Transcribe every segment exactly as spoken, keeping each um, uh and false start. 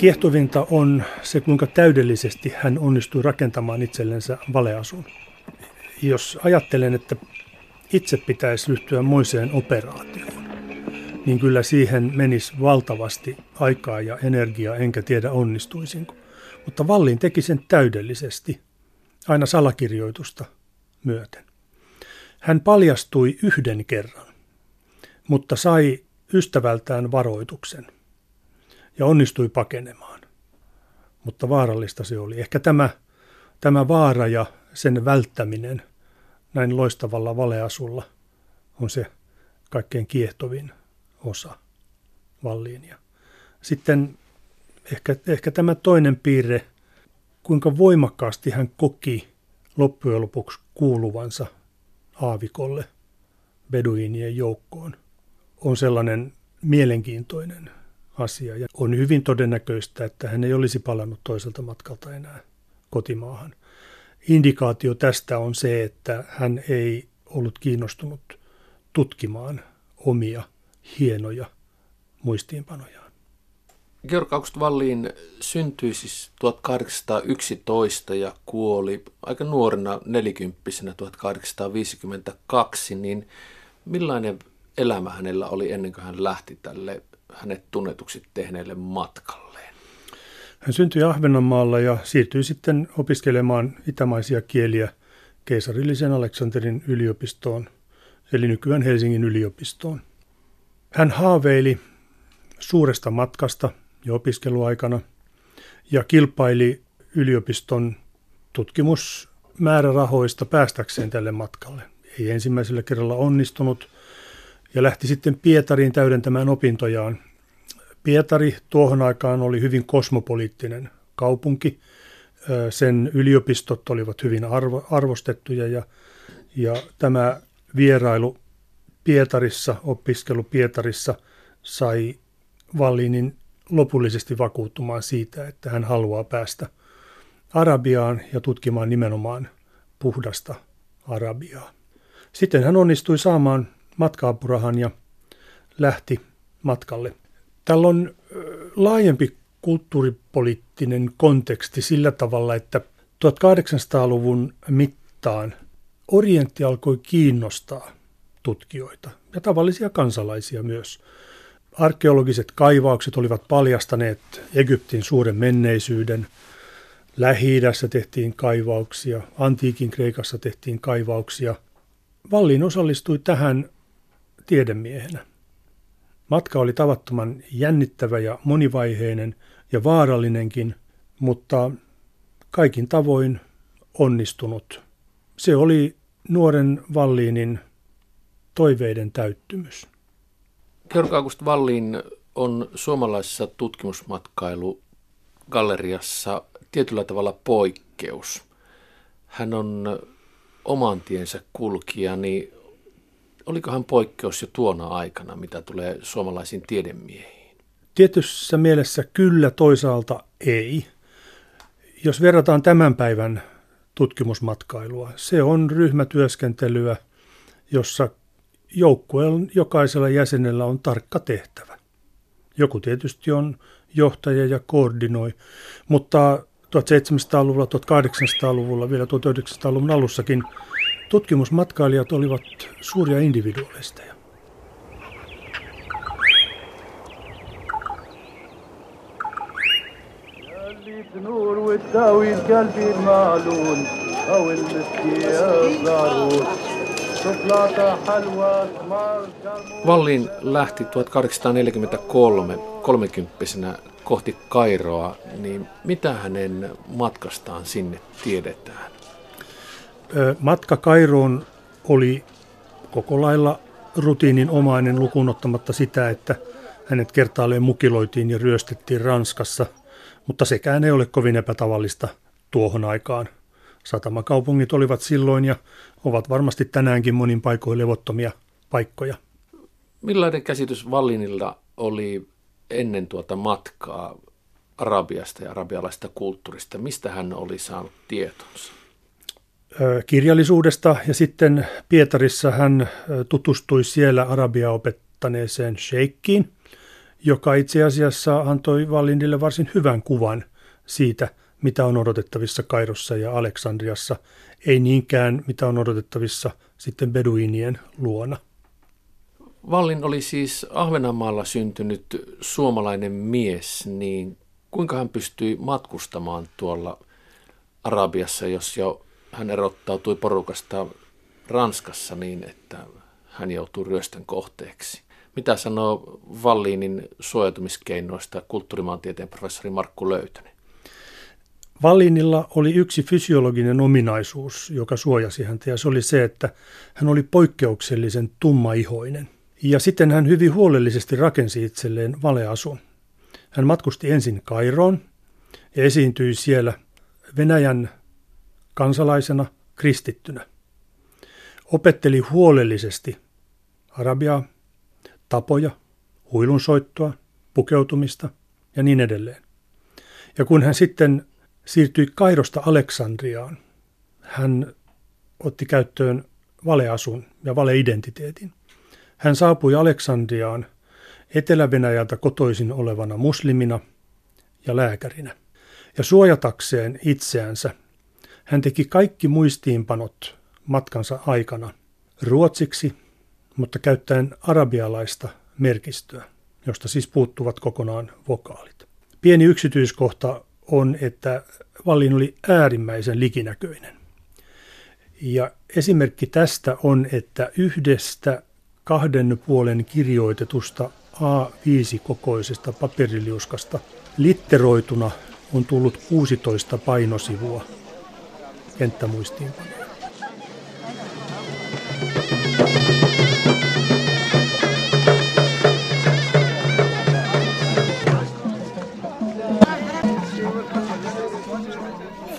Kiehtovinta on se, kuinka täydellisesti hän onnistui rakentamaan itsellensä valeasun. Jos ajattelen, että itse pitäisi ryhtyä moiseen operaatioon, niin kyllä siihen menisi valtavasti aikaa ja energiaa, enkä tiedä onnistuisinko. Mutta Wallin teki sen täydellisesti, aina salakirjoitusta myöten. Hän paljastui yhden kerran, mutta sai ystävältään varoituksen ja onnistui pakenemaan. Mutta vaarallista se oli. Ehkä tämä, tämä vaara ja sen välttäminen näin loistavalla valeasulla on se kaikkein kiehtovin osa Wallinia. Sitten ehkä, ehkä tämä toinen piirre, kuinka voimakkaasti hän koki loppujen lopuksi kuuluvansa aavikolle, beduinien joukkoon, on sellainen mielenkiintoinen asia. Ja on hyvin todennäköistä, että hän ei olisi palannut toiselta matkalta enää kotimaahan. Indikaatio tästä on se, että hän ei ollut kiinnostunut tutkimaan omia hienoja muistiinpanojaan. Georg August Wallin syntyi siis tuhatkahdeksansataayksitoista ja kuoli aika nuorena nelikymppisenä tuhatkahdeksansataaviisikymmentäkaksi, niin millainen elämä hänellä oli ennen kuin hän lähti tälle hänet tunnetuksi tehneelle matkalleen? Hän syntyi Ahvenanmaalla ja siirtyi sitten opiskelemaan itämaisia kieliä keisarilliseen Aleksanderin yliopistoon, eli nykyään Helsingin yliopistoon. Hän haaveili suuresta matkasta jo opiskeluaikana ja kilpaili yliopiston tutkimusmäärärahoista päästäkseen tälle matkalle. Ei ensimmäisellä kerralla onnistunut ja lähti sitten Pietariin täydentämään opintojaan. Pietari tuohon aikaan oli hyvin kosmopoliittinen kaupunki. Sen yliopistot olivat hyvin arvo, arvostettuja ja, ja tämä vierailu Pietarissa, opiskelu Pietarissa sai Wallinin lopullisesti vakuuttumaan siitä, että hän haluaa päästä Arabiaan ja tutkimaan nimenomaan puhdasta Arabiaa. Sitten hän onnistui saamaan matka-apurahan ja lähti matkalle. Tällä on laajempi kulttuuripoliittinen konteksti sillä tavalla, että tuhatkahdeksansataaluvun mittaan orientti alkoi kiinnostaa tutkijoita ja tavallisia kansalaisia myös. Arkeologiset kaivaukset olivat paljastaneet Egyptin suuren menneisyyden. Lähi-idässä tehtiin kaivauksia, antiikin Kreikassa tehtiin kaivauksia. Wallin osallistui tähän tiedemiehenä. Matka oli tavattoman jännittävä ja monivaiheinen ja vaarallinenkin, mutta kaikin tavoin onnistunut. Se oli nuoren Wallinin toiveiden täyttymys. Georg August Wallin on suomalaisessa tutkimusmatkailugalleriassa tietyllä tavalla poikkeus. Hän on oman tiensä kulkija, niin oliko hän poikkeus jo tuona aikana, mitä tulee suomalaisiin tiedemiehiin? Tietyssä mielessä kyllä, toisaalta ei. Jos verrataan tämän päivän tutkimusmatkailua, se on ryhmätyöskentelyä, jossa joukkueen jokaisella jäsenellä on tarkka tehtävä. Joku tietysti on johtaja ja koordinoi, mutta tuhatseitsemänsataaluvulla, tuhatkahdeksansataaluvulla, vielä tuhatyhdeksänsataaluvun alussakin tutkimusmatkailijat olivat suuria individualisteja. Wallin lähti tuhatkahdeksansataaneljäkymmentäkolme kolmekymppisenä kohti Kairoa, niin mitä hänen matkastaan sinne tiedetään? Matka Kairoon oli koko lailla rutiininomainen lukuun ottamatta sitä, että hänet kertaalleen mukiloitiin ja ryöstettiin Ranskassa, mutta sekään ei ole kovin epätavallista tuohon aikaan. Satamakaupungit olivat silloin ja ovat varmasti tänäänkin monin paikoin levottomia paikkoja. Millainen käsitys Wallinilla oli ennen tuota matkaa Arabiasta ja arabialaista kulttuurista? Mistä hän oli saanut tietonsa? Kirjallisuudesta ja sitten Pietarissa hän tutustui siellä arabiaa opettaneeseen sheikkiin, joka itse asiassa antoi Wallinille varsin hyvän kuvan siitä, mitä on odotettavissa Kairossa ja Aleksandriassa, ei niinkään mitä on odotettavissa sitten beduinien luona. Wallin oli siis Ahvenanmaalla syntynyt suomalainen mies, niin kuinka hän pystyi matkustamaan tuolla Arabiassa, jos jo hän erottautui porukasta Ranskassa niin, että hän joutuu ryöstön kohteeksi? Mitä sanoo Wallinin suojautumiskeinoista kulttuurimaantieteen professori Markku Löytönen? Wallinilla oli yksi fysiologinen ominaisuus, joka suojasi häntä, ja se oli se, että hän oli poikkeuksellisen tummaihoinen. Ja sitten hän hyvin huolellisesti rakensi itselleen valeasun. Hän matkusti ensin Kairoon ja esiintyi siellä Venäjän kansalaisena kristittynä. Opetteli huolellisesti arabiaa, tapoja, huilunsoittoa, pukeutumista ja niin edelleen. Ja kun hän sitten siirtyi Kairosta Aleksandriaan, hän otti käyttöön valeasun ja valeidentiteetin. Hän saapui Aleksandriaan Etelä-Venäjältä kotoisin olevana muslimina ja lääkärinä. Ja suojatakseen itseänsä hän teki kaikki muistiinpanot matkansa aikana ruotsiksi, mutta käyttäen arabialaista merkistöä, josta siis puuttuvat kokonaan vokaalit. Pieni yksityiskohta on, että Wallin oli äärimmäisen likinäköinen. Ja esimerkki tästä on, että yhdestä kahden puolen kirjoitetusta A viisi-kokoisesta paperiliuskasta litteroituna on tullut kuusitoista painosivua kenttämuistiinpanoja.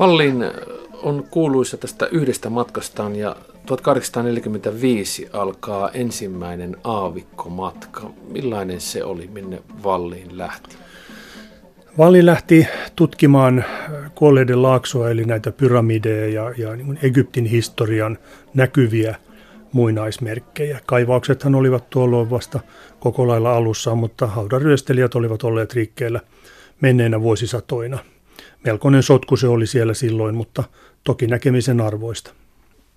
Wallin on kuuluisa tästä yhdestä matkastaan ja tuhatkahdeksansataaneljäkymmentäviisi alkaa ensimmäinen aavikkomatka. Millainen se oli, minne Wallin lähti? Wallin lähti tutkimaan kuolleiden laaksoa eli näitä pyramideja ja, ja niin Egyptin historian näkyviä muinaismerkkejä. Kaivauksethan olivat tuolloin vasta koko lailla alussa, mutta haudanryöstelijät olivat olleet liikkeellä menneinä vuosisatoina. Melkoinen sotku se oli siellä silloin, mutta toki näkemisen arvoista.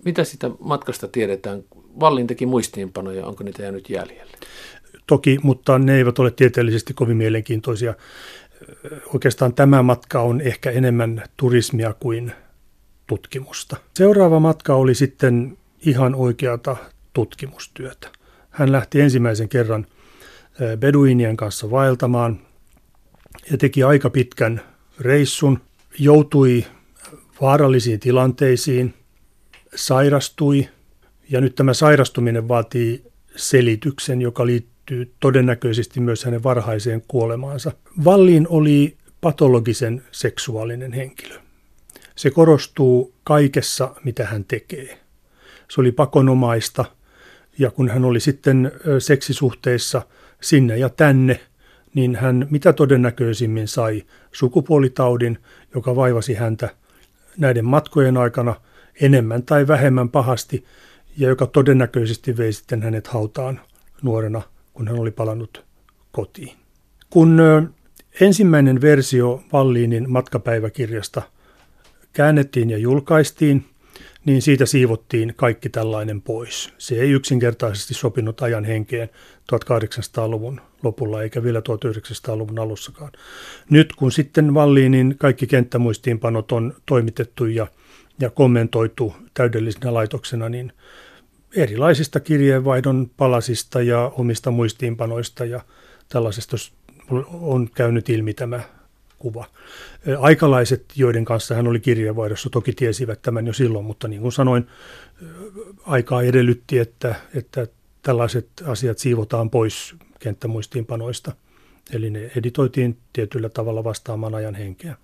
Mitä sitä matkasta tiedetään? Wallin teki muistiinpanoja, onko niitä jäänyt jäljellä? Toki, mutta ne eivät ole tieteellisesti kovin mielenkiintoisia. Oikeastaan tämä matka on ehkä enemmän turismia kuin tutkimusta. Seuraava matka oli sitten ihan oikeata tutkimustyötä. Hän lähti ensimmäisen kerran beduinien kanssa vaeltamaan ja teki aika pitkän reissun, joutui vaarallisiin tilanteisiin, sairastui, ja nyt tämä sairastuminen vaatii selityksen, joka liittyy todennäköisesti myös hänen varhaiseen kuolemaansa. Wallin oli patologisen seksuaalinen henkilö. Se korostuu kaikessa, mitä hän tekee. Se oli pakonomaista, ja kun hän oli sitten seksisuhteissa sinne ja tänne, niin hän mitä todennäköisimmin sai sukupuolitaudin, joka vaivasi häntä näiden matkojen aikana enemmän tai vähemmän pahasti, ja joka todennäköisesti vei sitten hänet hautaan nuorena, kun hän oli palannut kotiin. Kun ensimmäinen versio Wallinin matkapäiväkirjasta käännettiin ja julkaistiin, niin siitä siivottiin kaikki tällainen pois. Se ei yksinkertaisesti sopinut ajan henkeen tuhatkahdeksansataaluvun lopulla eikä vielä tuhatyhdeksänsataaluvun alussakaan. Nyt kun sitten Wallinin kaikki kenttämuistiinpanot on toimitettu ja, ja kommentoitu täydellisenä laitoksena, niin erilaisista kirjeenvaihdon palasista ja omista muistiinpanoista ja tällaisesta on käynyt ilmi tämä kuva. Aikalaiset, joiden kanssa hän oli kirjeenvaihdossa, toki tiesivät tämän jo silloin, mutta niin kuin sanoin, aikaa edellytti, että, että tällaiset asiat siivotaan pois kenttämuistiinpanoista. Eli ne editoitiin tietyllä tavalla vastaamaan ajan henkeä.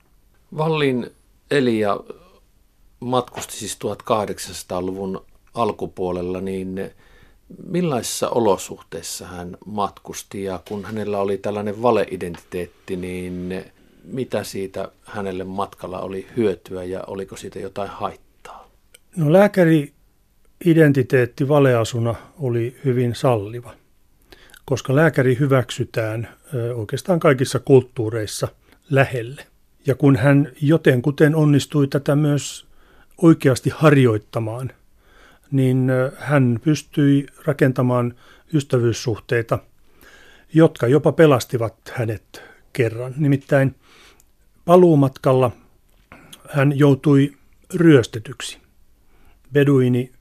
Wallin eli ja matkusti siis tuhatkahdeksansataaluvun alkupuolella, niin millaisissa olosuhteissa hän matkusti ja kun hänellä oli tällainen valeidentiteetti, niin mitä siitä hänelle matkalla oli hyötyä ja oliko siitä jotain haittaa? No lääkäri-identiteetti valeasuna oli hyvin salliva, koska lääkäri hyväksytään oikeastaan kaikissa kulttuureissa lähelle. Ja kun hän jotenkuten onnistui tätä myös oikeasti harjoittamaan, niin hän pystyi rakentamaan ystävyyssuhteita, jotka jopa pelastivat hänet kerran. Nimittäin paluumatkalla hän joutui ryöstetyksi. Beduini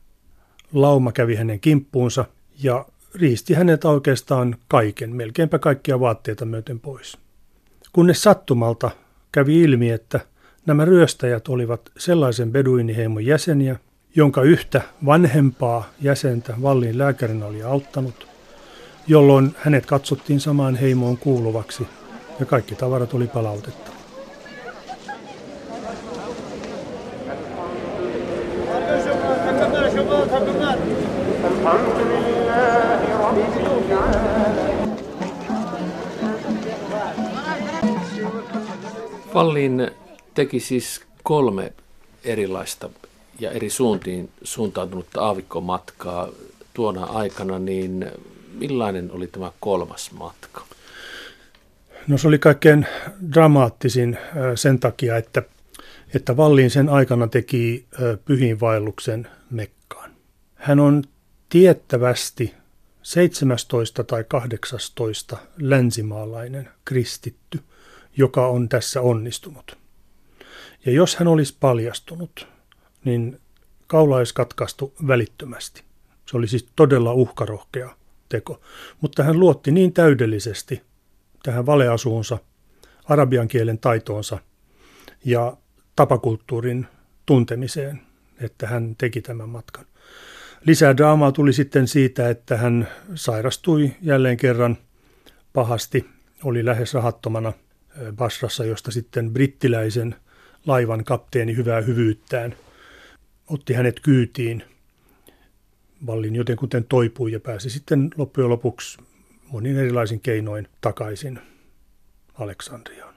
lauma kävi hänen kimppuunsa ja riisti hänet oikeastaan kaiken, melkeinpä kaikkia vaatteita myöten pois. Kunnes sattumalta kävi ilmi, että nämä ryöstäjät olivat sellaisen beduiniheimon jäseniä, jonka yhtä vanhempaa jäsentä Wallin lääkärinä oli auttanut, jolloin hänet katsottiin samaan heimoon kuuluvaksi ja kaikki tavarat oli palautettu. Wallin teki siis kolme erilaista ja eri suuntiin suuntautunutta aavikkomatkaa tuona aikana, niin millainen oli tämä kolmas matka? No se oli kaikkein dramaattisin sen takia, että, että Wallin sen aikana teki pyhiinvaelluksen Mekkaan. Hän on tiettävästi seitsemästoista tai kahdeksastoista länsimaalainen kristitty, joka on tässä onnistunut. Ja jos hän olisi paljastunut, niin kaula olisi katkaistu välittömästi. Se oli siis todella uhkarohkea teko. Mutta hän luotti niin täydellisesti tähän valeasuunsa, arabian kielen taitoonsa ja tapakulttuurin tuntemiseen, että hän teki tämän matkan. Lisää draamaa tuli sitten siitä, että hän sairastui jälleen kerran pahasti, oli lähes rahattomana Basrassa, josta sitten brittiläisen laivan kapteeni hyvää hyvyyttään otti hänet kyytiin. Wallin jotenkuten toipui ja pääsi sitten loppujen lopuksi monin erilaisin keinoin takaisin Aleksandriaan.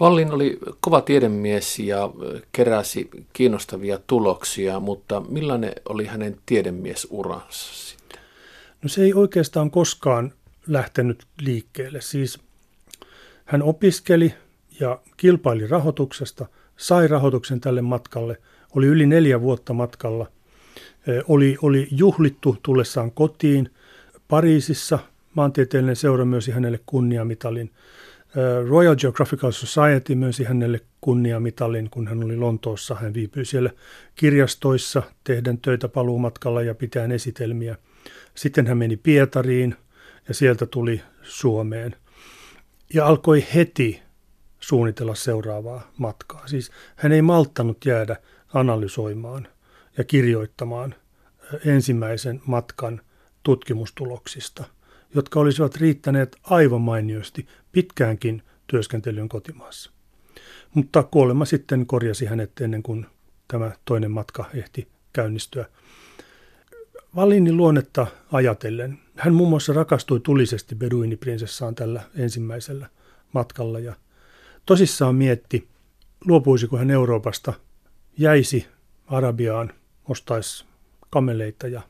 Wallin oli kova tiedemies ja keräsi kiinnostavia tuloksia, mutta millainen oli hänen tiedemiesuransa sitten? No se ei oikeastaan koskaan lähtenyt liikkeelle. Siis hän opiskeli ja kilpaili rahoituksesta, sai rahoituksen tälle matkalle, oli yli neljä vuotta matkalla, oli, oli juhlittu tullessaan kotiin. Pariisissa maantieteellinen seura myönsi hänelle kunniamitalin. Royal Geographical Society myönsi hänelle kunniamitalin, kun hän oli Lontoossa. Hän viipyi siellä kirjastoissa tehden töitä paluumatkalla ja pitäen esitelmiä. Sitten hän meni Pietariin ja sieltä tuli Suomeen. Ja alkoi heti suunnitella seuraavaa matkaa. Siis hän ei malttanut jäädä analysoimaan ja kirjoittamaan ensimmäisen matkan tutkimustuloksista, jotka olisivat riittäneet aivan mainiosti pitkäänkin työskentelyyn kotimaassa. Mutta kuolema sitten korjasi hänet ennen kuin tämä toinen matka ehti käynnistyä. Wallinin luonnetta ajatellen, hän muun muassa rakastui tulisesti beduiniprinsessaan tällä ensimmäisellä matkalla ja tosissaan mietti, luopuisiko hän Euroopasta, jäisi Arabiaan, ostaisi kameleita ja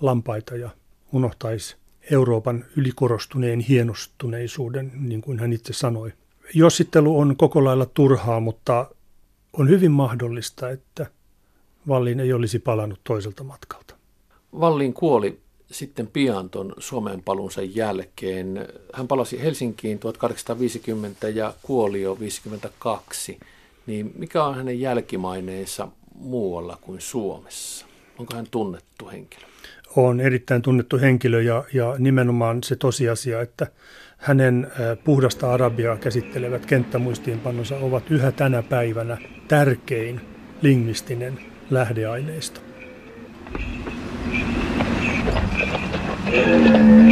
lampaita ja unohtaisi Euroopan ylikorostuneen hienostuneisuuden, niin kuin hän itse sanoi. Jossittelu on koko lailla turhaa, mutta on hyvin mahdollista, että Wallin ei olisi palannut toiselta matkalta. Wallin kuoli sitten pian tuon Suomeen paluunsa jälkeen. Hän palasi Helsinkiin tuhatkahdeksansataaviisikymmentä ja kuoli jo viisikymmentäkaksi. Niin mikä on hänen jälkimaineensa muualla kuin Suomessa? Onko hän tunnettu henkilö? On erittäin tunnettu henkilö ja, ja nimenomaan se tosiasia, että hänen puhdasta arabiaa käsittelevät kenttämuistiinpannonsa ovat yhä tänä päivänä tärkein lingvistinen lähdeaineisto. Yeah.